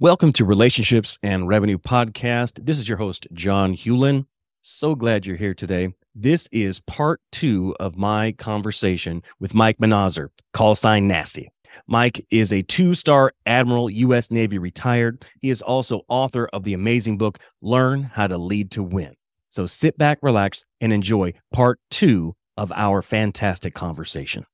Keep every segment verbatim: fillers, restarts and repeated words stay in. Welcome to Relationships and Revenue Podcast. This is your host, John Hewlin. So glad you're here today. This is part two of my conversation with Mike Manazir, call sign Nasty. Mike is a two-star admiral, U S Navy retired. He is also author of the amazing book, Learn How to Lead to Win. So sit back, relax, and enjoy part two of our fantastic conversation.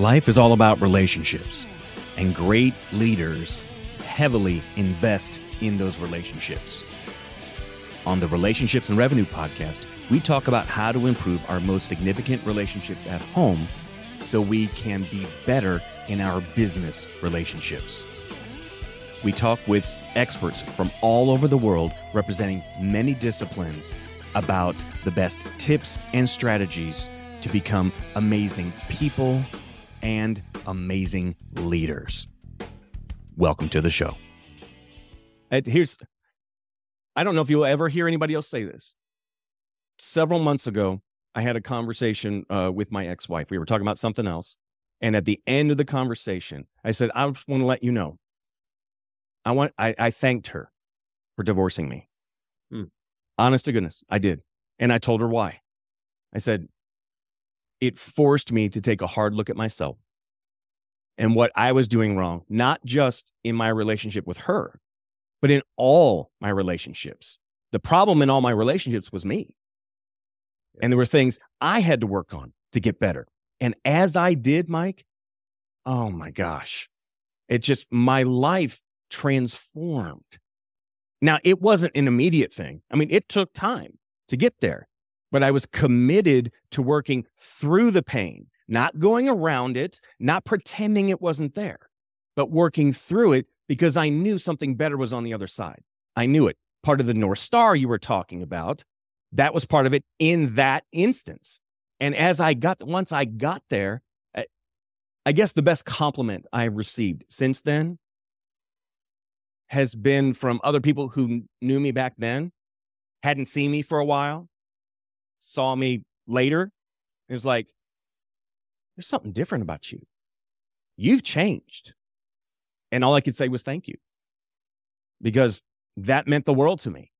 Life is all about relationships, and great leaders heavily invest in those relationships. On the Relationships and Revenue Podcast, we talk about how to improve our most significant relationships at home so we can be better in our business relationships. We talk with experts from all over the world representing many disciplines about the best tips and strategies to become amazing people and amazing leaders. Welcome to the show. And here's, I don't know if you'll ever hear anybody else say this. Several months ago, I had a conversation uh, with my ex-wife. We were talking about something else. And at the end of the conversation, I said, I just want to let you know. I want, I, I thanked her for divorcing me. Hmm. Honest to goodness, I did. And I told her why. I said, it forced me to take a hard look at myself and what I was doing wrong, not just in my relationship with her, but in all my relationships. The problem in all my relationships was me. And there were things I had to work on to get better. And as I did, Mike, oh my gosh, it just, my life transformed. Now, it wasn't an immediate thing. I mean, it took time to get there. But I was committed to working through the pain, not going around it, not pretending it wasn't there, but working through it because I knew something better was on the other side. I knew it. Part of the North Star you were talking about, that was part of it in that instance. And as I got, once I got there, I, I guess the best compliment I received since then has been from other people who knew me back then, hadn't seen me for a while, saw me later. It was like, there's something different about you. You've changed. And all I could say was thank you, because that meant the world to me,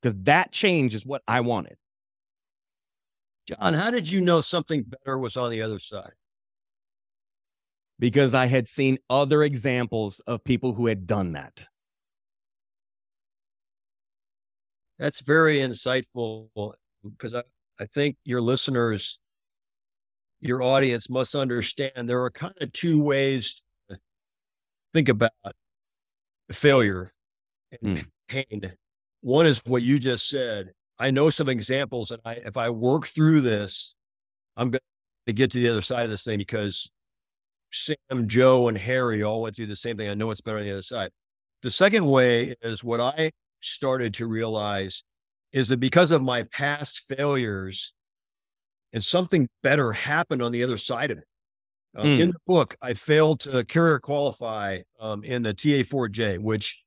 because that change is what I wanted. John, how did you know something better was on the other side? Because I had seen other examples of people who had done that. That's very insightful, because I, I think your listeners, your audience must understand there are kind of two ways to think about failure and mm. pain. One is what you just said. I know some examples, and I, if I work through this, I'm going to get to the other side of this thing because Sam, Joe, and Harry all went through the same thing. I know it's better on the other side. The second way is what I started to realize is that because of my past failures, and something better happened on the other side of it. Um, mm. In the book, I failed to career qualify um, in the T A four J, which,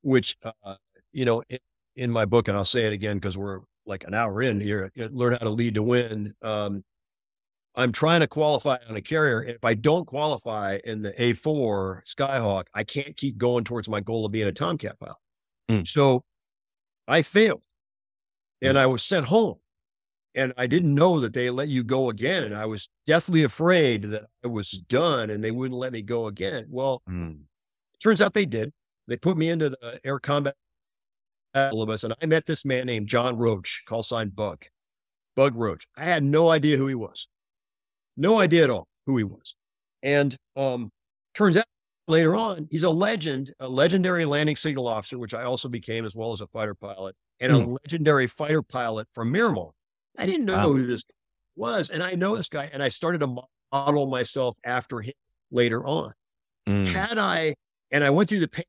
which uh, you know, in, in my book, and I'll say it again because we're like an hour in here, Learn How to Lead to Win. Um, I'm trying to qualify on a carrier. If I don't qualify in the A four Skyhawk, I can't keep going towards my goal of being a Tomcat pilot. Mm. So I failed. And I was sent home, and I didn't know that they let you go again. And I was deathly afraid that I was done and they wouldn't let me go again. Well, mm. it turns out they did. They put me into the air combat syllabus, and I met this man named John Roach, call sign Bug, Bug Roach. I had no idea who he was, no idea at all who he was. And um, turns out later on, he's a legend, a legendary landing signal officer, which I also became, as well as a fighter pilot. And mm. a legendary fighter pilot from Miramar. I didn't know wow. who this guy was. And I know this guy. And I started to model myself after him later on. Mm. Had I, and I went through the pain,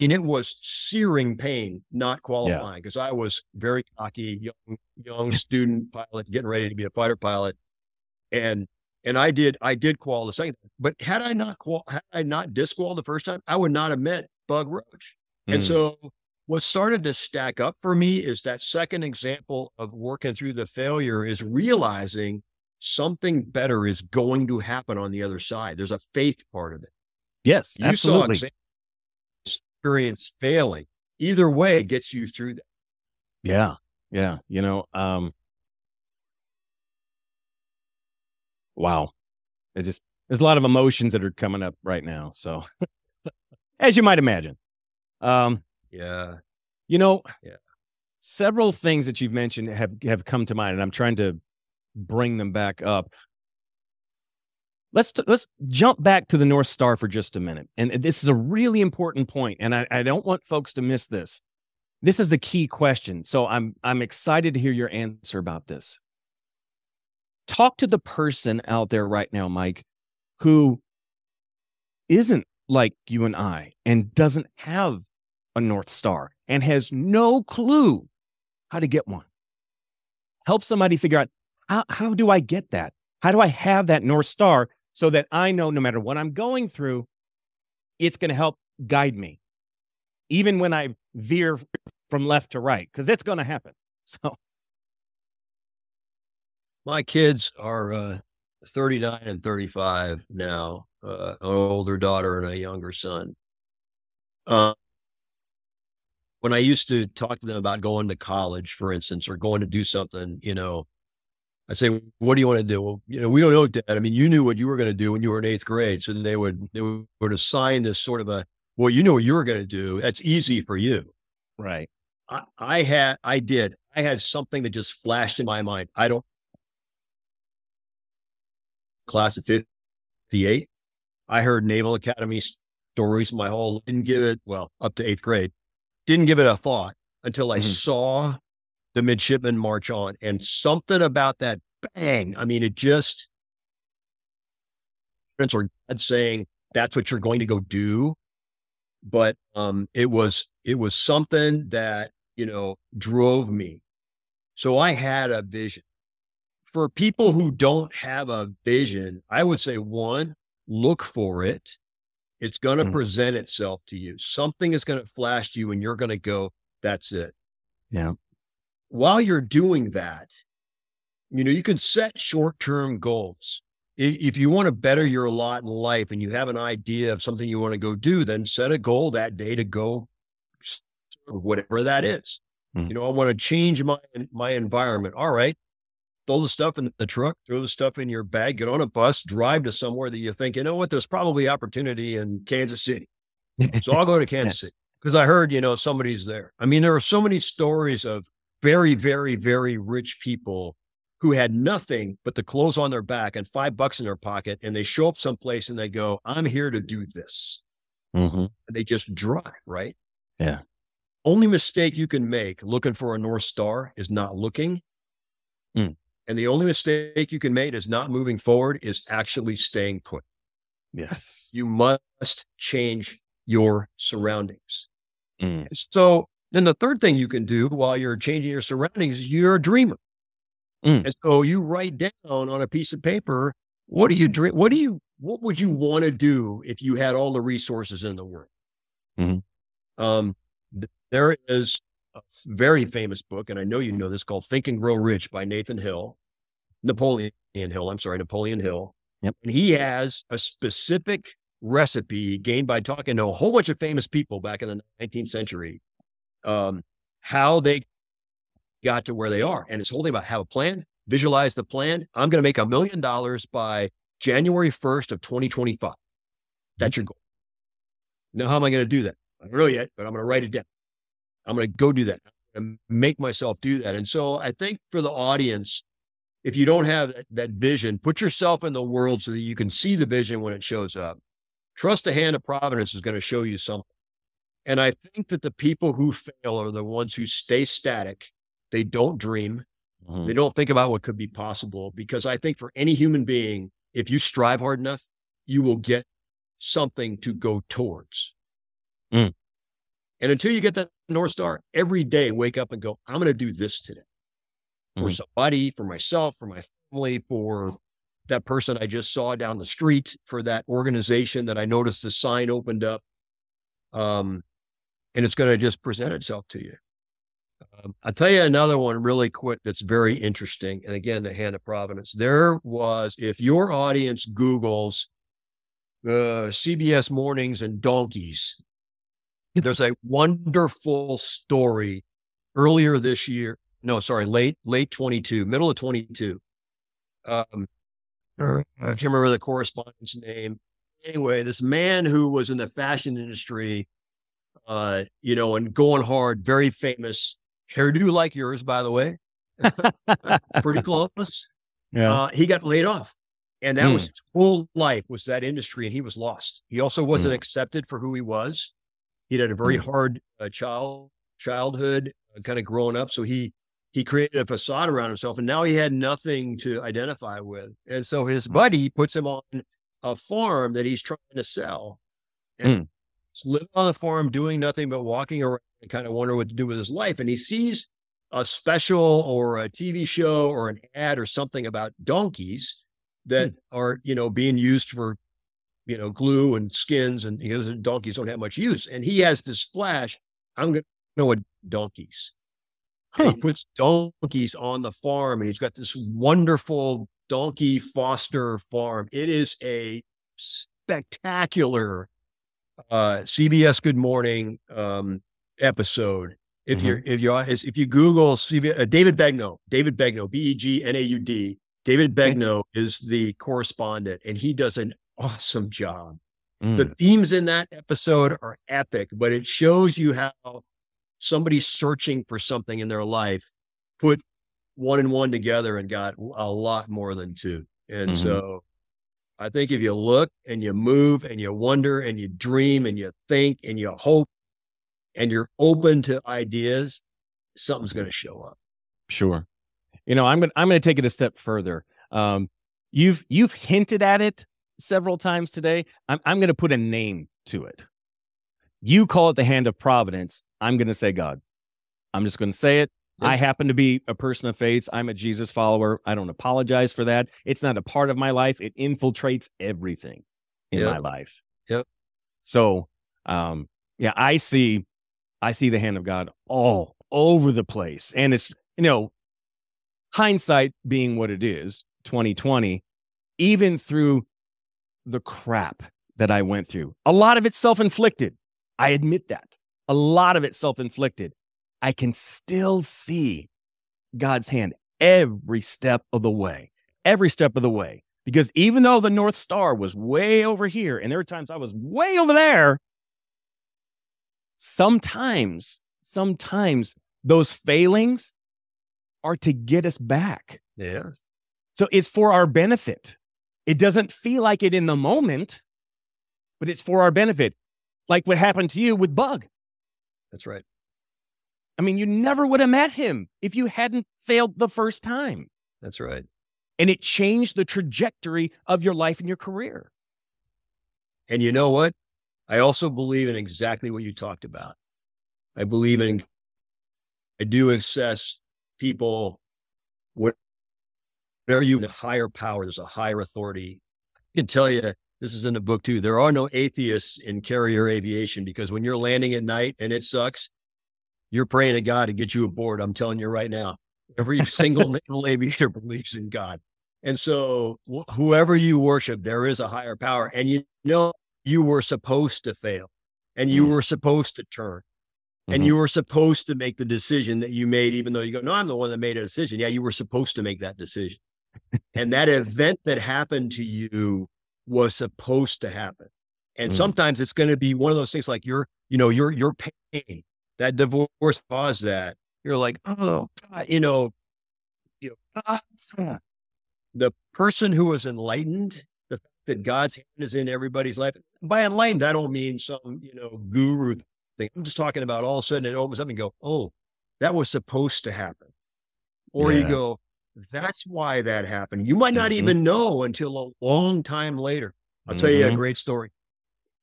and it was searing pain, not qualifying, because yeah. I was very cocky, young, young student pilot, getting ready to be a fighter pilot. And, and I did, I did qual the second time. But had I not qual, had I not disqual the first time, I would not have met Bug Roach. Mm. And so, What started to stack up for me is that second example of working through the failure is realizing something better is going to happen on the other side. There's a faith part of it. Yes, you absolutely. Saw experience failing. Either way, it gets you through that. Yeah, yeah. You know, um, wow. It just, there's a lot of emotions that are coming up right now. So, as you might imagine. Um, yeah. You know, yeah. Several things that you've mentioned have, have come to mind, and I'm trying to bring them back up. Let's t- let's jump back to the North Star for just a minute. And this is a really important point, and I, I don't want folks to miss this. This is a key question, so I'm I'm excited to hear your answer about this. Talk to the person out there right now, Mike, who isn't like you and I and doesn't have a North Star and has no clue how to get one. Help somebody figure out, how, how do I get that? How do I have that North Star? So that I know no matter what I'm going through, it's going to help guide me, even when I veer from left to right, because that's going to happen. So, my kids are uh, thirty-nine and thirty-five now, uh, an older daughter and a younger son. Uh, when I used to talk to them about going to college, for instance, or going to do something, you know, I'd say, what do you want to do? Well, you know, we don't know, Dad. I mean, you knew what you were going to do when you were in eighth grade. So they would, they would assign this sort of a, well, you know what you were going to do. That's easy for you. Right. I, I had, I did. I had something that just flashed in my mind. I don't. Class of fifty-eight. I heard Naval Academy stories my whole, didn't give it, well, up to eighth grade. Didn't give it a thought until I mm-hmm. saw the midshipmen march on, and something about that bang. I mean, it just, or God saying that's what you're going to go do. But um, it was, it was something that, you know, drove me. So I had a vision. For people who don't have a vision, I would say, one, look for it. It's going to mm-hmm. present itself to you. Something is going to flash to you and you're going to go, that's it. Yeah. While you're doing that, you know, you can set short-term goals. If you want to better your lot in life and you have an idea of something you want to go do, then set a goal that day to go whatever that is. Mm-hmm. You know, I want to change my, my environment. All right. Throw the stuff in the truck, throw the stuff in your bag, get on a bus, drive to somewhere that you think, you know what, there's probably opportunity in Kansas City. So I'll go to Kansas City because I heard, you know, somebody's there. I mean, there are so many stories of very, very, very rich people who had nothing but the clothes on their back and five bucks in their pocket. And they show up someplace and they go, I'm here to do this. Mm-hmm. And they just drive, right? Yeah. Only mistake you can make looking for a North Star is not looking. Mm. And the only mistake you can make is not moving forward is actually staying put. Yes. You must change your surroundings. Mm. So, then the third thing you can do while you're changing your surroundings is you're a dreamer. Mm. And so you write down on a piece of paper, what do you dream? What do you, what would you want to do if you had all the resources in the world? Mm-hmm. Um, th- there is a very famous book, and I know you know this, called Think and Grow Rich by Nathan Hill, Napoleon Hill. I'm sorry, Napoleon Hill. Yep. And he has a specific recipe gained by talking to a whole bunch of famous people back in the nineteenth century. Um, how they got to where they are. And it's whole thing about have a plan, visualize the plan. I'm going to make a million dollars by January first of twenty twenty-five. That's your goal. Now, how am I going to do that? I don't know yet, but I'm going to write it down. I'm going to go do that and make myself do that. And so I think for the audience, if you don't have that vision, put yourself in the world so that you can see the vision when it shows up. Trust the hand of providence is going to show you something. And I think that the people who fail are the ones who stay static. They don't dream. Mm-hmm. They don't think about what could be possible, because I think for any human being, if you strive hard enough, you will get something to go towards. Mm. And until you get that North Star, every day, wake up and go, I'm going to do this today mm-hmm. for somebody, for myself, for my family, for that person I just saw down the street, for that organization that I noticed the sign opened up. Um, and it's going to just present itself to you. Um, I'll tell you another one really quick that's very interesting. And again, the hand of providence. There was, if your audience Googles uh, C B S Mornings and donkeys, there's a wonderful story earlier this year. No, sorry, late, late twenty-two, middle of twenty-two. Um, I can't remember the correspondent's name. Anyway, this man who was in the fashion industry, uh, you know, and going hard, very famous, hairdo like yours, by the way, pretty close. Yeah. Uh, he got laid off, and that mm. was his whole life, was that industry, and he was lost. He also wasn't mm. accepted for who he was. He had a very mm. hard uh, child childhood, uh, kind of growing up, so he he created a facade around himself, and now he had nothing to identify with. And so his buddy puts him on a farm that he's trying to sell, and mm. living on the farm, doing nothing but walking around and kind of wondering what to do with his life. And he sees a special or a T V show or an ad or something about donkeys that mm. are, you know, being used for, you know, glue and skins, and he doesn't, donkeys don't have much use. And he has this flash, I'm going to know what donkeys. Huh. He puts donkeys on the farm, and he's got this wonderful donkey foster farm. It is a spectacular uh, C B S Good Morning um, episode. If mm-hmm. you're, if you if you Google C B S, uh, David Begnaud, David Begnaud, B E G N A U D, David Begnaud okay. is the correspondent, and he does an awesome job. Mm. The themes in that episode are epic, but it shows you how somebody searching for something in their life put one and one together and got a lot more than two. And mm-hmm. so I think if you look and you move and you wonder and you dream and you think and you hope and you're open to ideas, something's going to show up. Sure. You know, I'm going to, I'm going to take it a step further. Um, you've, you've hinted at it several times today. I'm, I'm going to put a name to it. You call it the hand of providence. I'm going to say God. I'm just going to say it. Yep. I happen to be a person of faith. I'm a Jesus follower. I don't apologize for that. It's not a part of my life. It infiltrates everything in yep. my life. Yep. So, um, yeah, I see, I see the hand of God all over the place. And it's, you know, hindsight being what it is, twenty twenty, even through the crap that I went through, a lot of it's self-inflicted. I admit that. A lot of it self-inflicted. I can still see God's hand every step of the way, every step of the way. Because even though the North Star was way over here, and there were times I was way over there, sometimes, sometimes those failings are to get us back. Yeah. So it's for our benefit. It doesn't feel like it in the moment, but it's for our benefit. Like what happened to you with Bug. That's right. I mean, you never would have met him if you hadn't failed the first time. That's right. And it changed the trajectory of your life and your career. And you know what? I also believe in exactly what you talked about. I believe in, I do assess people, whatever you in a higher power, there's a higher authority. I can tell you, this is in the book too. There are no atheists in carrier aviation, because when you're landing at night and it sucks, you're praying to God to get you aboard. I'm telling you right now, every single naval aviator believes in God. And so wh- whoever you worship, there is a higher power, and you know, you were supposed to fail, and you mm-hmm. were supposed to turn, and mm-hmm. you were supposed to make the decision that you made, even though you go, no, I'm the one that made a decision. Yeah. You were supposed to make that decision. And that event that happened to you was supposed to happen. And mm. sometimes it's going to be one of those things like your, you know, your, your pain, that divorce caused that. You're like, oh God, you know, you know, God. The person who is enlightened, the fact that God's hand is in everybody's life. By enlightened, I don't mean some, you know, guru thing. I'm just talking about all of a sudden it opens up and go, oh, that was supposed to happen. Or yeah. you go, that's why that happened. You might not mm-hmm. even know until a long time later. I'll mm-hmm. tell you a great story.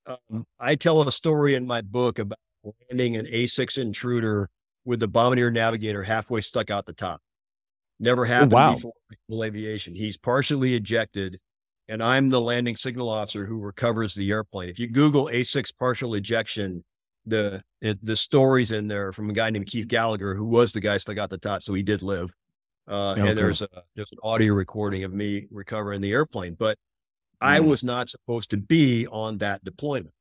Um, I tell a story in my book about landing an A six Intruder with the bombardier navigator halfway stuck out the top. Never happened oh, wow. before in naval aviation. He's partially ejected, and I'm the landing signal officer who recovers the airplane. If you Google A six partial ejection, the it, the stories in there from a guy named Keith Gallagher, who was the guy stuck out the top. So he did live. Uh, okay. And there's a, there's an audio recording of me recovering the airplane, but mm. I was not supposed to be on that deployment.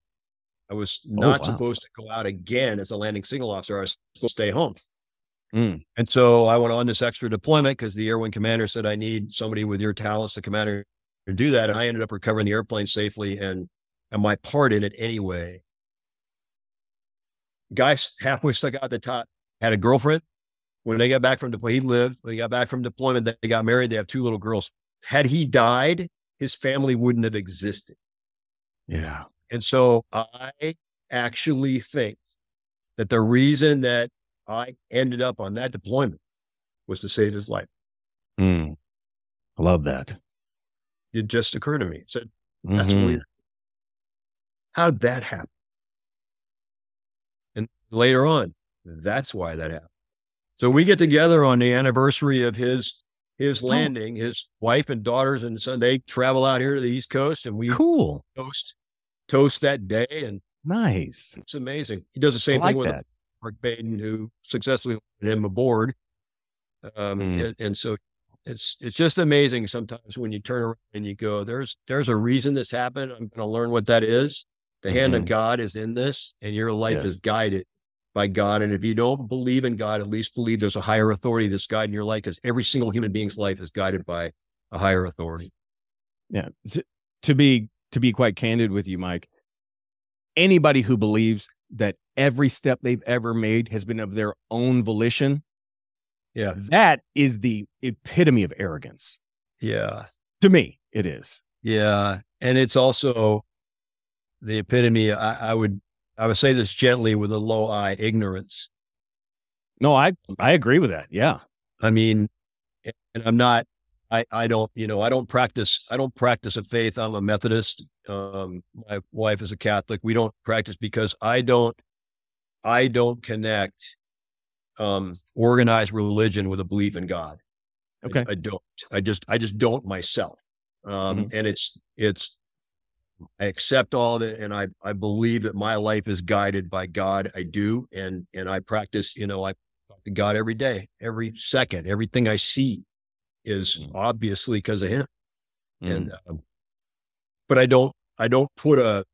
I was not oh, wow. supposed to go out again as a landing signal officer. I was supposed to stay home. Mm. And so I went on this extra deployment because the Air Wing commander said, I need somebody with your talents, the commander, to do that. And I ended up recovering the airplane safely and, and my part in it anyway. Guys halfway stuck out the top, had a girlfriend. When they got back from deployment, he lived. When they got back from deployment, they got married. They have two little girls. Had he died, his family wouldn't have existed. Yeah. And so I actually think that the reason that I ended up on that deployment was to save his life. Mm. I love that. It just occurred to me. I said, that's mm-hmm. weird. How'd that happen? And later on, that's why that happened. So we get together on the anniversary of his his landing. Oh. His wife and daughters and son, they travel out here to the East Coast, and we cool. toast toast that day. And nice. It's amazing. He does the same like thing with Mark Baden, who successfully landed him aboard. Um, mm. and, and so it's it's just amazing sometimes when you turn around and you go, there's there's a reason this happened. I'm going to learn what that is. The hand mm-hmm. of God is in this, and your life yes. is guided by God. And if you don't believe in God, at least believe there's a higher authority that's guiding your life, because every single human being's life is guided by a higher authority. Yeah. To be, to be quite candid with you, Mike, anybody who believes that every step they've ever made has been of their own volition. Yeah. That is the epitome of arrogance. Yeah. To me, it is. Yeah. And it's also the epitome. I, I would, I would say this gently with a low I, ignorance. No, I, I agree with that. Yeah. I mean, and I'm not, I, I don't, you know, I don't practice, I don't practice a faith. I'm a Methodist. Um, my wife is a Catholic. We don't practice because I don't, I don't connect, um, organized religion with a belief in God. Okay. I, I don't, I just, I just don't myself. Um, mm-hmm. and it's, it's, I accept all of it, and I, I believe that my life is guided by God. I do, and and I practice, you know, I talk to God every day, every second. Everything I see is mm. obviously because of Him. Mm. And um, but I don't I don't put a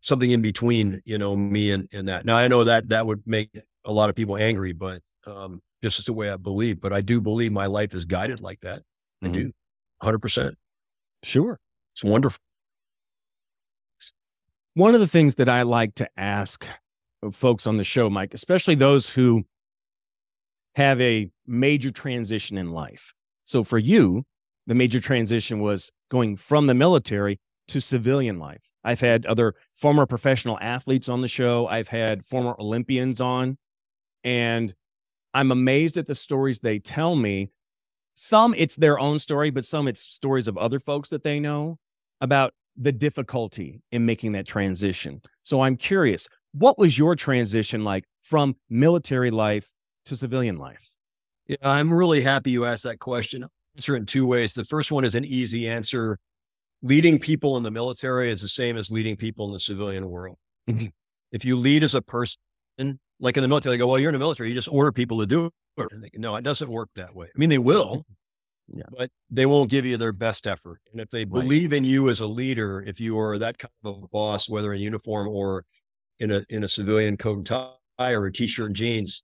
something in between, you know, me and, and that. Now I know that that would make a lot of people angry, but um, just is the way I believe. But I do believe my life is guided like that. Mm. I do, one hundred percent. Sure, it's wonderful. One of the things that I like to ask folks on the show, Mike, especially those who have a major transition in life. So for you, the major transition was going from the military to civilian life. I've had other former professional athletes on the show. I've had former Olympians on, and I'm amazed at the stories they tell me. Some it's their own story, but some it's stories of other folks that they know about the difficulty in making that transition. So I'm curious, what was your transition like from military life to civilian life? Yeah, I'm really happy you asked that question. I'll answer in two ways. The first one is an easy answer. Leading people in the military is the same as leading people in the civilian world. Mm-hmm. If you lead as a person, like in the military, they go, well, you're in the military, you just order people to do it. And they go, no, it doesn't work that way. I mean, they will. Yeah. But they won't give you their best effort. And if they believe right. in you as a leader, if you are that kind of a boss, whether in uniform or in a in a civilian coat and tie or a t-shirt and jeans,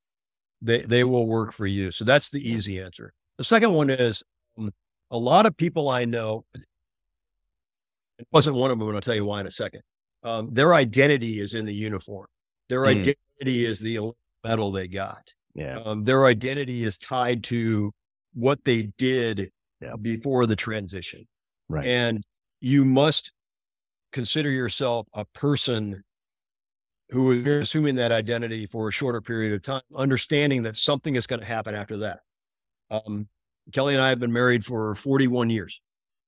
they, they will work for you. So that's the easy answer. The second one is um, a lot of people I know, it wasn't one of them, and I'll tell you why in a second. Um, their identity is in the uniform. Their mm. identity is the medal they got. Yeah. Um, their identity is tied to what they did yeah. before the transition. Right. And you must consider yourself a person who is assuming that identity for a shorter period of time, understanding that something is going to happen after that. Um, Kelly and I have been married for forty-one years.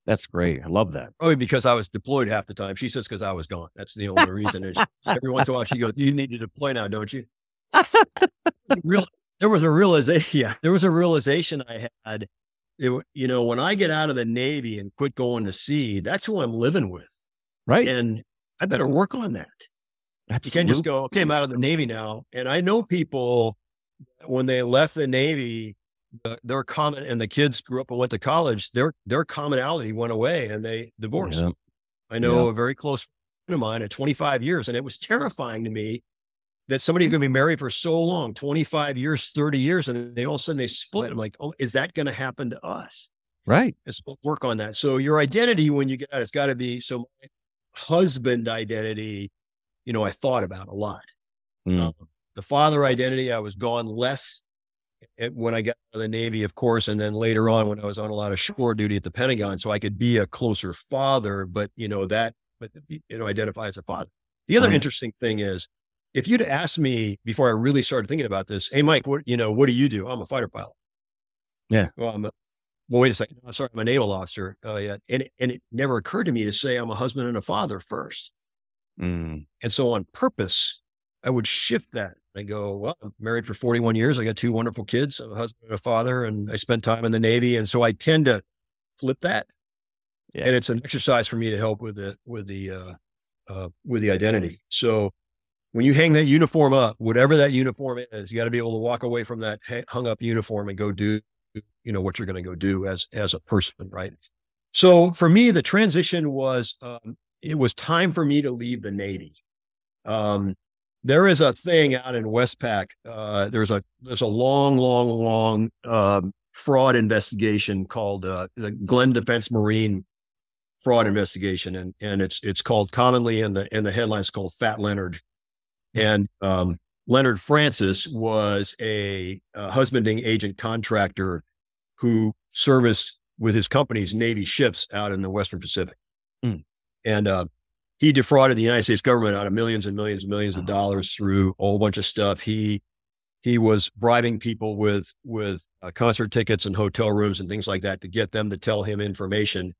That's great. I love that. Probably because I was deployed half the time. She says, because I was gone. That's the only reason. And she, every once in a while she goes, you need to deploy now, don't you? Really? There was a realization, yeah, there was a realization I had, it, you know, when I get out of the Navy and quit going to sea, that's who I'm living with. Right. And I better work on that. Absolutely. You can't just go, okay, I'm out of the Navy now. And I know people, when they left the Navy, the, their common, and the kids grew up and went to college, their their commonality went away and they divorced. Yeah. I know yeah. a very close friend of mine at twenty-five years, and it was terrifying to me that somebody's going to be married for so long, twenty-five years, thirty years, and they all of a sudden they split. I'm like, oh, is that going to happen to us? Right. Let's work on that. So your identity when you get out, it's got to be, so my husband identity, you know, I thought about a lot. Mm. Um, the father identity, I was gone less at, when I got out of the Navy, of course, and then later on when I was on a lot of shore duty at the Pentagon, so I could be a closer father, but, you know, that, but, you know, identify as a father. The other mm. interesting thing is, if you'd asked me before I really started thinking about this, hey, Mike, what, you know, what do you do? I'm a fighter pilot. Yeah. Well, I'm a, well, wait a second. I'm sorry. I'm a naval officer. Uh, yeah. And, it, and it never occurred to me to say I'm a husband and a father first. Mm. And so on purpose, I would shift that. I go, well, I'm married for forty-one years. I got two wonderful kids. I'm a husband and a father, and I spent time in the Navy. And so I tend to flip that. Yeah. And it's an exercise for me to help with the, with the, uh, uh, with the identity. So when you hang that uniform up, whatever that uniform is, you got to be able to walk away from that hung up uniform and go do, you know, what you're going to go do as, as a person. Right. So for me, the transition was, um, it was time for me to leave the Navy. Um, there is a thing out in Westpac. Uh, there's a, there's a long, long, long, um, fraud investigation called, uh, the Glenn Defense Marine Fraud Investigation. And, and it's, it's called commonly in the, in the headlines called Fat Leonard. And um, Leonard Francis was a, a husbanding agent contractor who serviced with his company's Navy ships out in the Western Pacific. Mm. And uh, he defrauded the United States government out of millions and millions and millions of dollars through a whole bunch of stuff. He he was bribing people with, with uh, concert tickets and hotel rooms and things like that to get them to tell him information.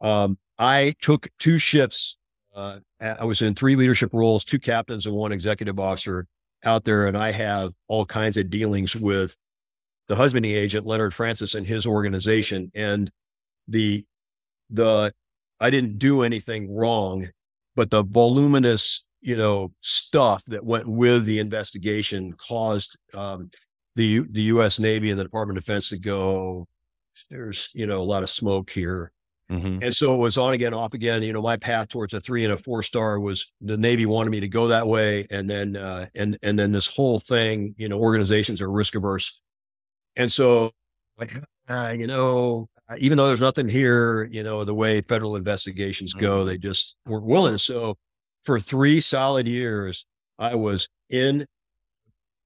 Um, I took two ships. Uh, I was in three leadership roles, two captains and one executive officer out there. And I have all kinds of dealings with the husbanding agent, Leonard Francis, and his organization. And the, the, I didn't do anything wrong, but the voluminous, you know, stuff that went with the investigation caused, um, the, the U S Navy and the Department of Defense to go, there's, you know, a lot of smoke here. Mm-hmm. And so it was on again, off again. You know, my path towards a three and a four star was the Navy wanted me to go that way. And then, uh, and, and then this whole thing, you know, organizations are risk averse. And so, like, uh, you know, even though there's nothing here, you know, the way federal investigations go, they just weren't willing. So for three solid years, I was in,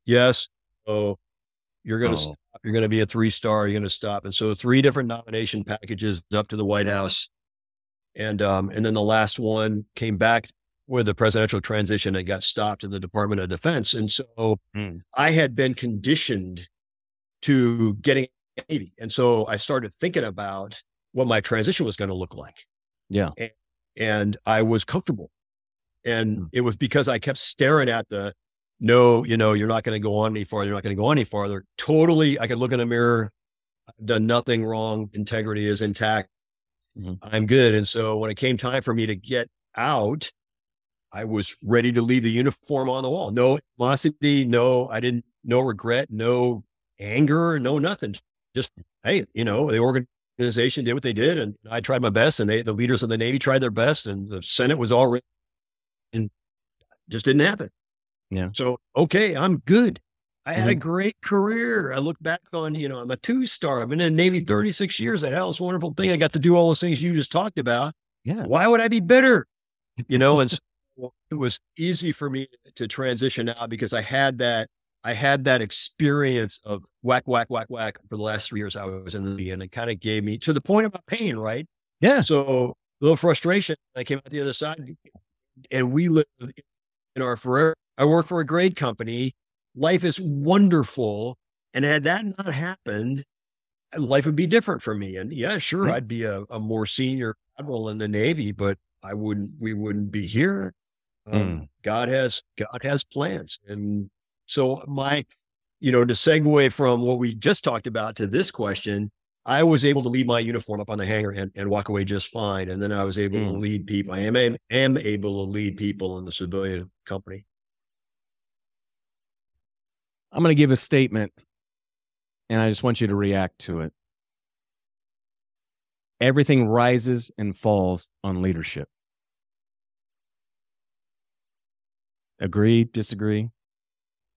yes, oh, you're going to oh. stop. You're going to be a three-star, you're going to stop. And so three different nomination packages up to the White House. And, um, and then the last one came back with the presidential transition and got stopped in the Department of Defense. And so mm. I had been conditioned to getting Navy. And so I started thinking about what my transition was going to look like. Yeah. And, and I was comfortable. And mm. it was because I kept staring at the, no, you know, you're not going to go on any farther. You're not going to go any farther. Totally. I could look in a mirror. I've done nothing wrong. Integrity is intact. Mm-hmm. I'm good. And so when it came time for me to get out, I was ready to leave the uniform on the wall. No animosity. No, I didn't, no regret, no anger, no nothing. Just, hey, you know, the organization did what they did. And I tried my best, and they, the leaders of the Navy tried their best, and the Senate was all ready, and just didn't happen. Yeah. So, okay, I'm good. I had mm-hmm. a great career. I look back on, you know, I'm a two-star. I've been in the Navy thirty-six years. That hell is a wonderful thing. I got to do all those things you just talked about. Yeah. Why would I be bitter? You know, and so it was easy for me to transition out because I had that, I had that experience of whack, whack, whack, whack for the last three years I was in the Navy, and it kind of gave me to the point of my pain, right? Yeah. So a little frustration. I came out the other side, and we live in our forever. I work for a great company. Life is wonderful. And had that not happened, life would be different for me. And yeah, sure, right. I'd be a, a more senior admiral in the Navy, but I wouldn't, we wouldn't be here. Um, mm. God has, God has plans. And so my, you know, to segue from what we just talked about to this question, I was able to leave my uniform up on the hangar and, and walk away just fine. And then I was able mm. to lead people. I am, am, am able to lead people in the civilian company. I'm going to give a statement, and I just want you to react to it. Everything rises and falls on leadership. Agree, disagree?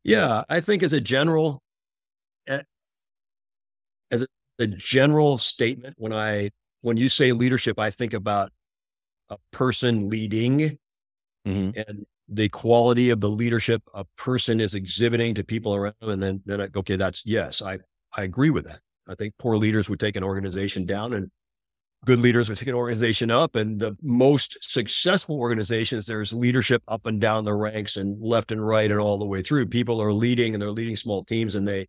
Yeah, I think as a general, as a, a general statement, when I when you say leadership, I think about a person leading mm-hmm. and the quality of the leadership a person is exhibiting to people around them. And then, then I, okay, that's yes, I, I agree with that. I think poor leaders would take an organization down, and good leaders would take an organization up. And the most successful organizations, there's leadership up and down the ranks and left and right and all the way through. People are leading, and they're leading small teams, and they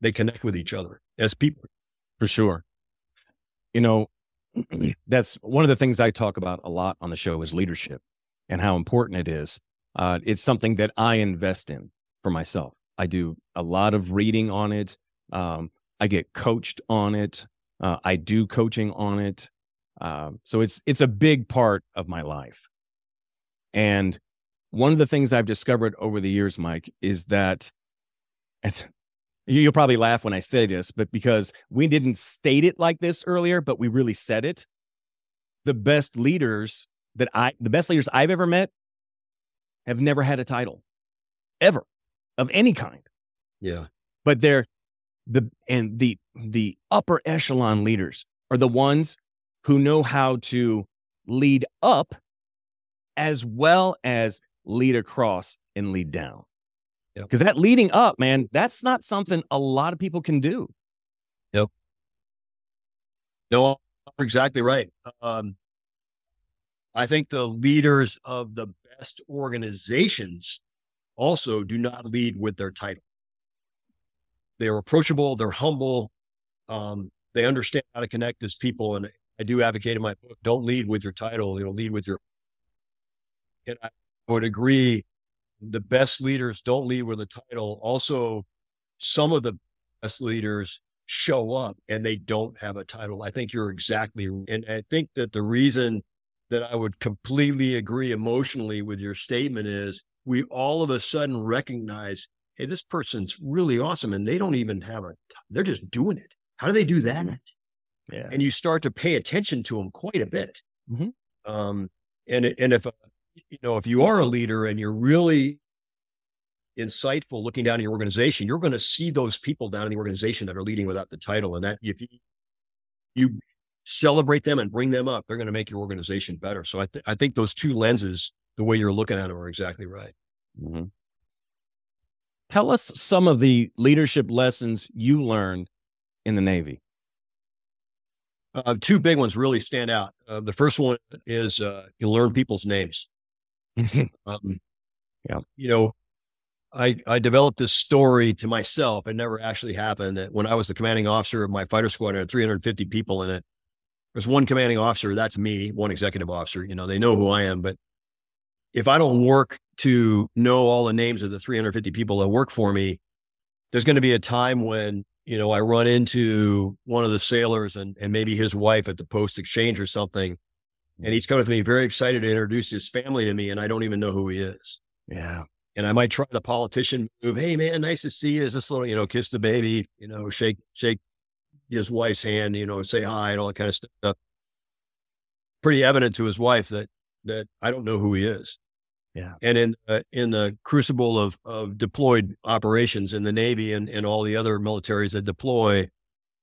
they connect with each other as people. For sure. You know, that's one of the things I talk about a lot on the show is leadership and how important it is. Uh, it's something that I invest in for myself. I do a lot of reading on it. Um, I get coached on it. Uh, I do coaching on it. Uh, so it's it's a big part of my life. And one of the things I've discovered over the years, Mike, is that, and you'll probably laugh when I say this, but because we didn't state it like this earlier, but we really said it, the best leaders that I, the best leaders I've ever met have never had a title, ever, of any kind. Yeah. But they're, the and the the upper echelon leaders are the ones who know how to lead up as well as lead across and lead down. Yep. Because that leading up, man, that's not something a lot of people can do. Yep. No, you're exactly right. Um, I think the leaders of the best organizations also do not lead with their title. They're approachable. They're humble. Um, they understand how to connect as people. And I do advocate in my book, don't lead with your title. You know, lead with your. And I would agree, the best leaders don't lead with a title. Also, some of the best leaders show up and they don't have a title. I think you're exactly right. And I think that the reason that I would completely agree emotionally with your statement is we all of a sudden recognize, hey, this person's really awesome, and they don't even have a, they're just doing it. How do they do that? Yeah. And you start to pay attention to them quite a bit. Mm-hmm. Um, and, and if, you know, if you are a leader and you're really insightful looking down at your organization, you're going to see those people down in the organization that are leading without the title. And that if you, you celebrate them and bring them up, they're going to make your organization better. So I, th- I think those two lenses, the way you're looking at them, are exactly right. Mm-hmm. Tell us some of the leadership lessons you learned in the Navy. Uh, two big ones really stand out. Uh, the first one is uh, you learn people's names. um, yeah. You know, I, I developed this story to myself. It never actually happened. When I was the commanding officer of my fighter squad, I had three hundred fifty people in it. There's one commanding officer, that's me, one executive officer. You know, they know who I am, but if I don't work to know all the names of the three hundred fifty people that work for me, there's going to be a time when, you know, I run into one of the sailors and, and maybe his wife at the post exchange or something. And he's coming to me very excited to introduce his family to me. And I don't even know who he is. Yeah. And I might try the politician move. Hey man, nice to see you. Is this little, you know, kiss the baby, you know, shake, shake his wife's hand, you know, say hi and all that kind of stuff. Pretty evident to his wife that, that I don't know who he is. Yeah. And in, uh, in the crucible of, of deployed operations in the Navy and, and all the other militaries that deploy,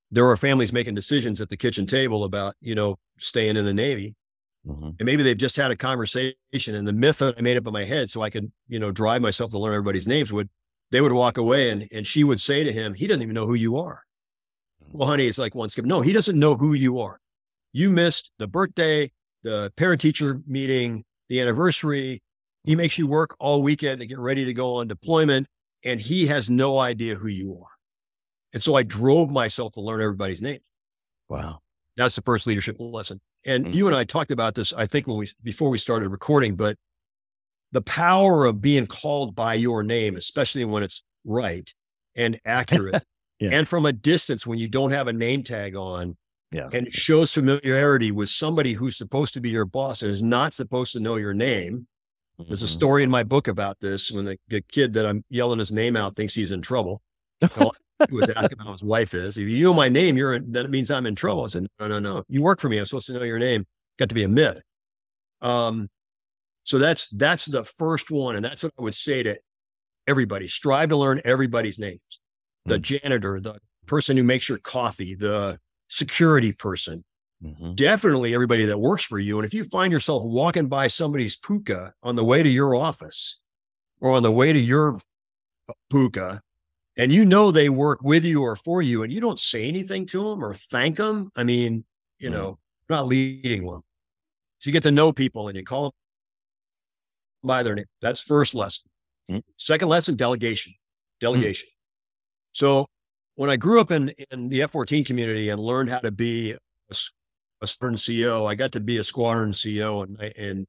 there are families making decisions at the kitchen table about, you know, staying in the Navy. Mm-hmm. And maybe they've just had a conversation, and the myth that I made up in my head so I could, you know, drive myself to learn everybody's names would, they would walk away and, and she would say to him, he doesn't even know who you are. Well, honey, it's like one skip. No, he doesn't know who you are. You missed the birthday, the parent-teacher meeting, the anniversary. He makes you work all weekend to get ready to go on deployment, and he has no idea who you are. And so I drove myself to learn everybody's name. Wow. That's the first leadership lesson. And mm-hmm. you and I talked about this, I think, when we before we started recording, but the power of being called by your name, especially when it's right and accurate, yeah. and from a distance when you don't have a name tag on. Yeah. And it shows familiarity with somebody who's supposed to be your boss and is not supposed to know your name. Mm-hmm. There's a story in my book about this when the, the kid that I'm yelling his name out thinks he's in trouble. All he was asking how his wife is. If you know my name, you're in, that means I'm in trouble. I said, no, no, no. You work for me. I'm supposed to know your name. Got to be a myth. Um, so that's that's the first one. And that's what I would say to everybody. Strive to learn everybody's names. The mm-hmm. janitor, the person who makes your coffee, the security person, mm-hmm. definitely everybody that works for you. And if you find yourself walking by somebody's puka on the way to your office or on the way to your puka, and you know they work with you or for you, and you don't say anything to them or thank them, I mean, you mm-hmm. know, you're not leading one. So you get to know people and you call them by their name. That's first lesson. Mm-hmm. Second lesson, delegation, delegation. Mm-hmm. So when I grew up in, in the F fourteen community and learned how to be a, a squadron C O, I got to be a squadron C O in, in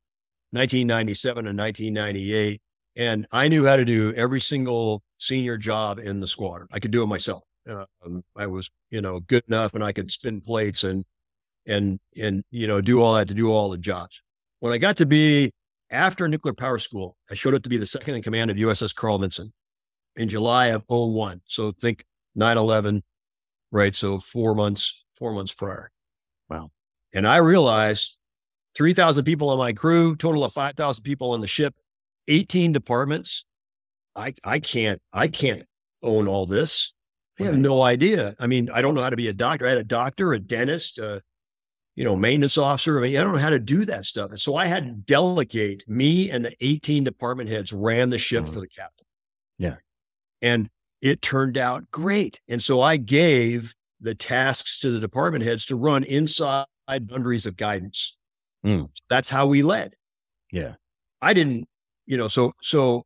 nineteen ninety-seven and nineteen ninety-eight. And I knew how to do every single senior job in the squadron. I could do it myself. Um, I was, you know, good enough, and I could spin plates and, and, and, you know, do all that to do all the jobs. When I got to be after nuclear power school, I showed up to be the second in command of U S S Carl Vinson in July of oh one. So think nine eleven, right? So four months, four months prior. Wow. And I realized three thousand people on my crew, total of five thousand people on the ship, eighteen departments. I I can't, I can't own all this. I have no idea. I mean, I don't know how to be a doctor. I had a doctor, a dentist, a, you know, maintenance officer. I mean, I don't know how to do that stuff. And so I had to delegate. Me and the eighteen department heads ran the ship mm-hmm. for the captain. Yeah. And it turned out great. And so I gave the tasks to the department heads to run inside boundaries of guidance. Mm. That's how we led. Yeah. I didn't, you know, so, so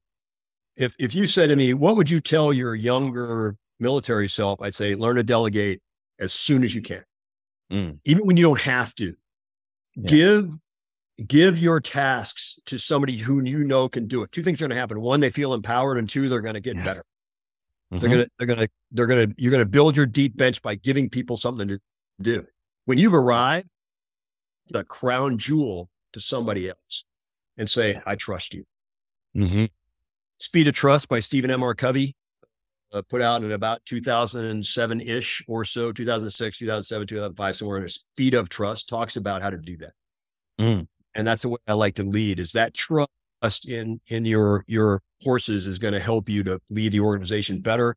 if, if you said to me, what would you tell your younger military self? I'd say, learn to delegate as soon as you can, mm. even when you don't have to. Yeah. Give, give your tasks to somebody who you know can do it. Two things are going to happen. One, they feel empowered, and two, they're going to get yes. better. They're gonna, they're gonna, they're gonna, you're gonna build your deep bench by giving people something to do. When you've arrived, the crown jewel to somebody else, and say, "I trust you." Mm-hmm. Speed of Trust by Stephen M. R. Covey, uh, put out in about two thousand seven ish or so, two thousand six, two thousand seven, two thousand five, somewhere in there. Speed of Trust talks about how to do that, mm. and that's the way I like to lead. Is that trust? in in your your horses is going to help you to lead the organization better.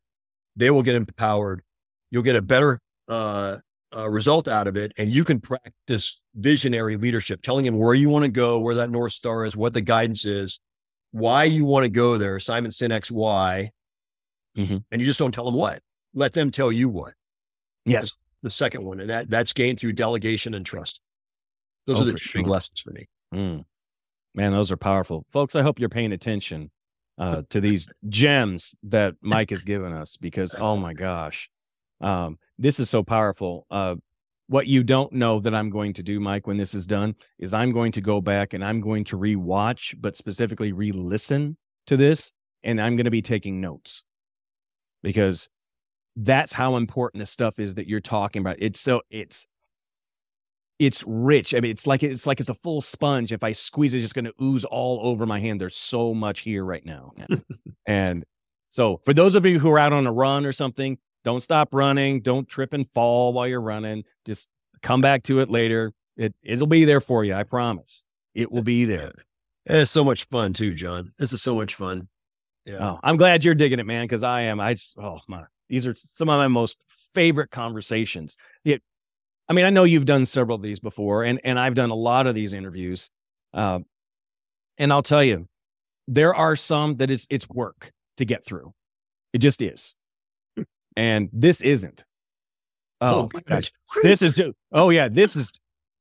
They will get empowered. You'll get a better uh, uh, result out of it. And you can practice visionary leadership, telling them where you want to go, where that North Star is, what the guidance is, why you want to go there, Simon Sinek's why. Mm-hmm. And you just don't tell them what. Let them tell you what. Yes. That's the second one. And that that's gained through delegation and trust. Those oh, are the two sure. big lessons for me. Mm. Man, those are powerful. Folks, I hope you're paying attention uh, to these gems that Mike has given us, because, oh my gosh, um, this is so powerful. Uh, what you don't know that I'm going to do, Mike, when this is done, is I'm going to go back and I'm going to rewatch, but specifically re-listen to this, and I'm going to be taking notes, because that's how important this stuff is that you're talking about. It's so, it's, It's rich. I mean, it's like it's like it's a full sponge. If I squeeze it, it's just going to ooze all over my hand. There's so much here right now. And so for those of you who are out on a run or something, don't stop running. Don't trip and fall while you're running. Just come back to it later. It, it'll be there for you. I promise. It will be there. It's so much fun too, John. This is so much fun. Yeah. Oh, I'm glad you're digging it, man, because I am. I just, oh my, these are some of my most favorite conversations. It, I mean, I know you've done several of these before, and, and I've done a lot of these interviews. Uh, and I'll tell you, there are some that it's it's work to get through. It just is. And this isn't. Oh, oh my gosh. This is, oh yeah, this is,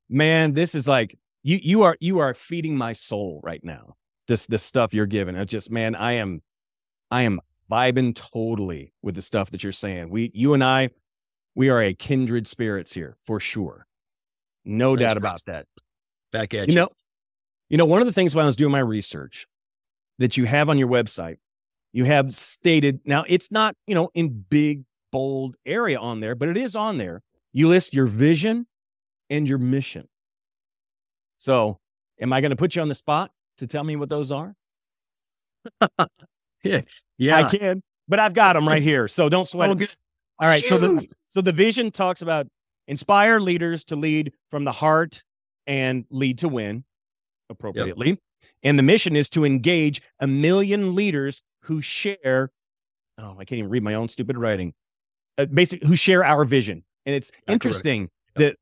man, this is like, you you are you are feeding my soul right now. This this stuff you're giving. It's just, man, I am, I am vibing totally with the stuff that you're saying. We, you and I, we are a kindred spirits here for sure. No nice doubt price. About that. Back at you. You know, you know, one of the things when I was doing my research that you have on your website, you have stated, now it's not, you know, in big bold area on there, but it is on there. You list your vision and your mission. So am I going to put you on the spot to tell me what those are? yeah, yeah, I can, but I've got them right here. So don't sweat oh, it. All right. Shoot. So the so the vision talks about inspire leaders to lead from the heart and lead to win appropriately. Yep. And the mission is to engage a million leaders who share. Oh, I can't even read my own stupid writing. Uh, basically, who share our vision. And it's That's interesting correct.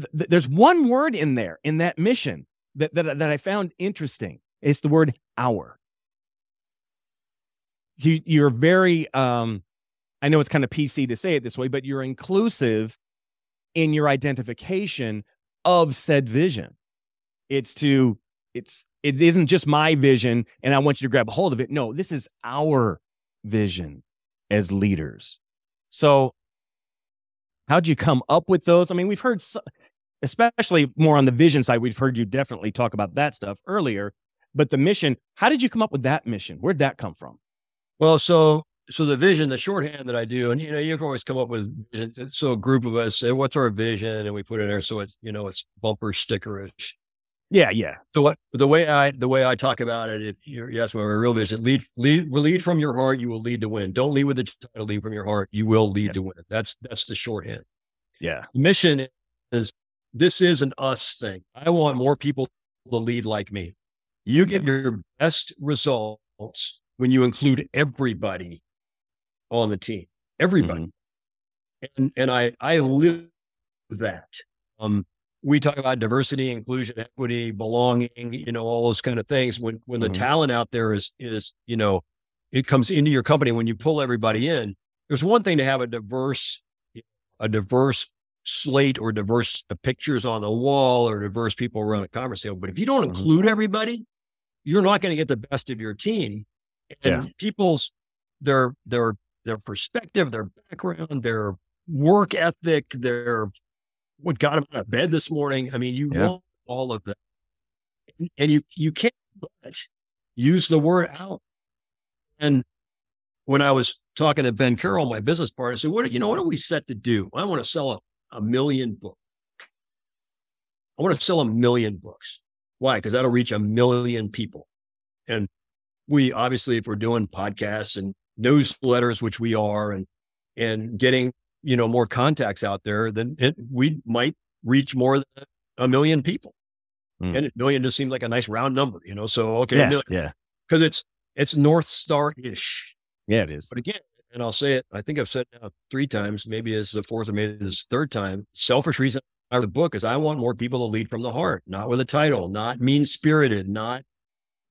that th- th- there's one word in there in that mission that, that that I found interesting. It's the word "our." You, you're very. Um, I know it's kind of P C to say it this way, but you're inclusive in your identification of said vision. It's to, it's, it isn't just my vision and I want you to grab a hold of it. No, this is our vision as leaders. So how'd you come up with those? I mean, we've heard, so, especially more on the vision side, we've heard you definitely talk about that stuff earlier, but the mission, how did you come up with that mission? Where'd that come from? Well, so, so the vision, the shorthand that I do, and, you know, you can always come up with, so a group of us, say, what's our vision? And we put it in there. So it's, you know, it's bumper stickerish. Yeah, yeah. So what the way I the way I talk about it, if you're, you ask me my real vision, lead lead lead from your heart, you will lead to win. Don't lead with the title, lead from your heart, you will lead yeah. to win. That's that's the shorthand. Yeah. Mission is this is an us thing. I want more people to lead like me. You get your best results when you include everybody on the team. Everybody. Mm-hmm. And and I I live that. Um We talk about diversity, inclusion, equity, belonging, you know, all those kind of things. When when mm-hmm. the talent out there is, is, you know, it comes into your company, when you pull everybody in, there's one thing to have a diverse, a diverse slate or diverse pictures on the wall or diverse people around a conference table. But if you don't mm-hmm. include everybody, you're not going to get the best of your team. And yeah. people's, their, their, their perspective, their background, their work ethic, their what got him out of bed this morning. I mean, you yeah. want all of that. And, and you, you can't but use the word out. And when I was talking to Ben Carroll, my business partner, I said, what, you know, what are we set to do? I want to sell a, a million books. I want to sell a million books. Why? Because that'll reach a million people. And we obviously, if we're doing podcasts and newsletters, which we are, and, and getting, you know, more contacts out there, then it, we might reach more than a million people. Mm. And a million just seemed like a nice round number, you know? So, okay. Yes, yeah. Cause it's, it's North Star ish. Yeah, it is. But again, and I'll say it, I think I've said it now three times, maybe it's the fourth or maybe it's the third time. Selfish reason out of the book is I want more people to lead from the heart, not with a title, not mean spirited, not,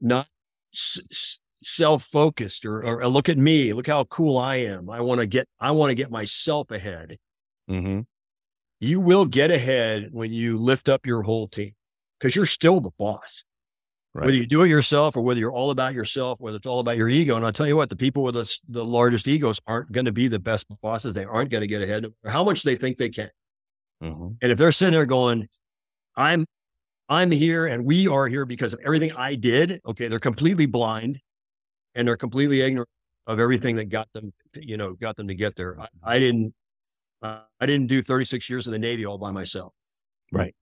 not s- s- self-focused or, or look at me, look how cool I am. I want to get, I want to get myself ahead. Mm-hmm. You will get ahead when you lift up your whole team because you're still the boss, right? Whether you do it yourself or whether you're all about yourself, whether it's all about your ego. And I'll tell you what, the people with the, the largest egos aren't going to be the best bosses. They aren't going to get ahead no matter how much they think they can. Mm-hmm. And if they're sitting there going, I'm, I'm here and we are here because of everything I did. Okay. They're completely blind. And they're completely ignorant of everything that got them, you know, got them to get there. I, I didn't, uh, I didn't do thirty-six years in the Navy all by myself. Right.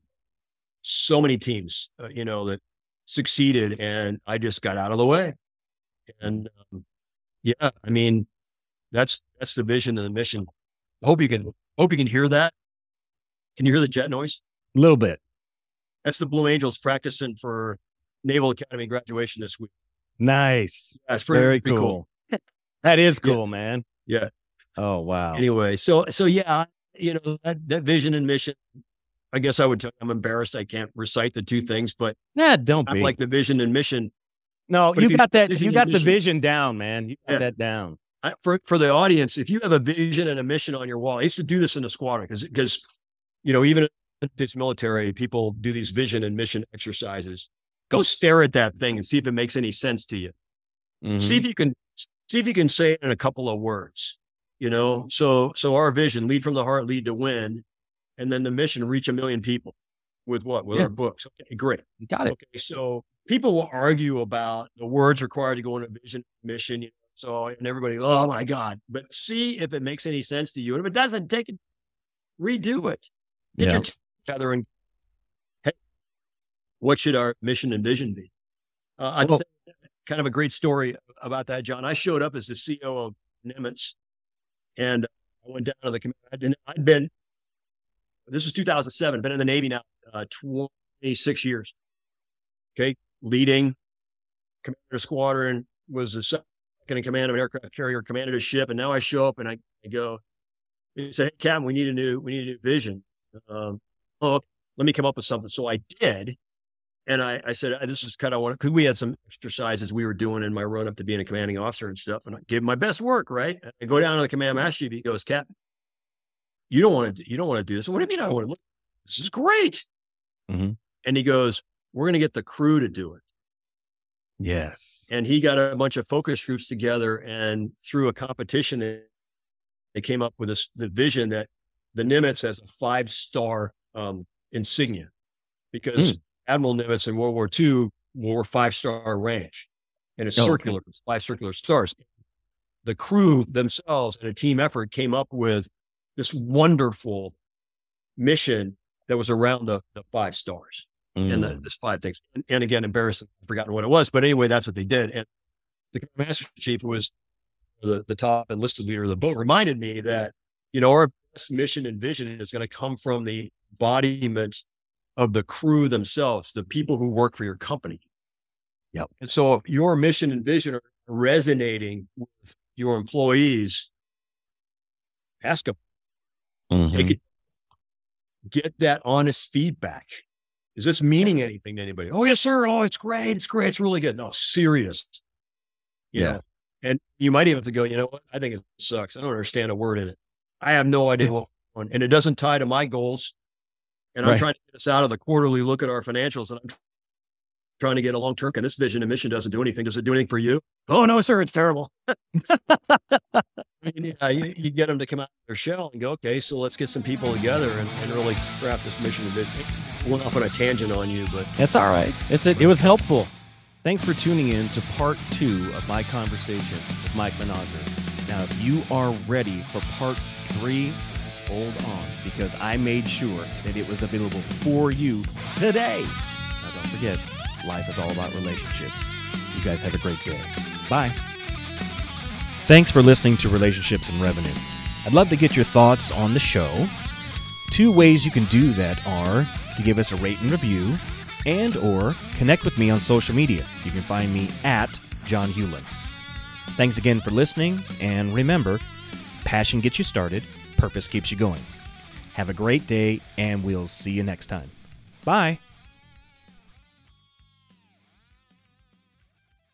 So many teams, uh, you know, that succeeded and I just got out of the way. And um, yeah, I mean, that's, that's the vision and the mission. Hope you can, hope you can hear that. Can you hear the jet noise? A little bit. That's the Blue Angels practicing for Naval Academy graduation this week. Nice. That's pretty, very pretty cool. cool. That is cool, yeah. man. Yeah. Oh, wow. Anyway, so, so yeah, you know, that, that vision and mission, I guess I would tell you, I'm embarrassed. I can't recite the two things, but nah, don't I'm be like the vision and mission. No, you got that. You got the mission, vision down, man. You got yeah. that down. I, for, for the audience, if you have a vision and a mission on your wall, I used to do this in the squadron because, because, you know, even in this military, people do these vision and mission exercises. Go stare at that thing and see if it makes any sense to you. Mm-hmm. See if you can, see if you can say it in a couple of words, you know? So, so our vision, lead from the heart, lead to win. And then the mission, reach a million people with what? With yeah. our books. Okay, great. You got it. Okay. So people will argue about the words required to go into a vision mission. You know, So, and everybody, oh my God, but see if it makes any sense to you. And if it doesn't, take it, redo it. Get yeah. your t- together and hey, what should our mission and vision be? Uh, I well, think kind of a great story about that, John. I showed up as the C E O of Nimitz, and I went down to the command. I'd been, this is two thousand seven, been in the Navy now uh, twenty-six years. Okay. Leading commander squadron, was the second in command of an aircraft carrier, commanded a ship. And now I show up and I, I go, and say, hey, Captain, we need a new, we need a new vision. Um, oh, okay, let me come up with something. So I did. And I, I said, this is kind of what, because we had some exercises we were doing in my run up to being a commanding officer and stuff. And I gave my best work, right? I go down to the command master chief. He goes, Captain, you don't want to, you don't want to do this. What do you mean? I want to look, this is great. Mm-hmm. And he goes, we're going to get the crew to do it. Yes. And he got a bunch of focus groups together, and through a competition, they came up with this, the vision that the Nimitz has a five-star um, insignia, because mm. Admiral Nimitz in World War Two wore five-star range, and it's oh, circular, okay. five circular stars. The crew themselves, in a team effort, came up with this wonderful mission that was around the, the five stars. And the, there's five things. And, and again, embarrassing, I've forgotten what it was. But anyway, that's what they did. And the Master Chief, who was the, the top enlisted leader of the boat, reminded me that, you know, our best mission and vision is going to come from the embodiment of the crew themselves, the people who work for your company. Yep. And so if your mission and vision are resonating with your employees, ask them. Mm-hmm. Take it, get that honest feedback. Is this meaning anything to anybody? Oh, yes, sir. Oh, it's great. It's great. It's really good. No, serious. You yeah. know? And you might even have to go, you know what? I think it sucks. I don't understand a word in it. I have no idea what going on. And it doesn't tie to my goals. And right. I'm trying to get us out of the quarterly look at our financials. And I'm trying to get a long-term, and this vision and mission doesn't do anything. Does it do anything for you? Oh, no, sir. It's terrible. yeah, you, you get them to come out of their shell and go, okay, so let's get some people together and, and really craft this mission and vision. Went off on a tangent on you, but that's all right. It's a, it was helpful. Thanks for tuning in to part two of my conversation with Mike Manazir. Now, if you are ready for part three, hold on, because I made sure that it was available for you today. Now, don't forget, life is all about relationships. You guys have a great day. Bye. Thanks for listening to Relationships and Revenue. I'd love to get your thoughts on the show. Two ways you can do that are to give us a rate and review, and or connect with me on social media. You can find me at John Hewlin. Thanks again for listening, and remember, passion gets you started, purpose keeps you going. Have a great day, and we'll see you next time. Bye!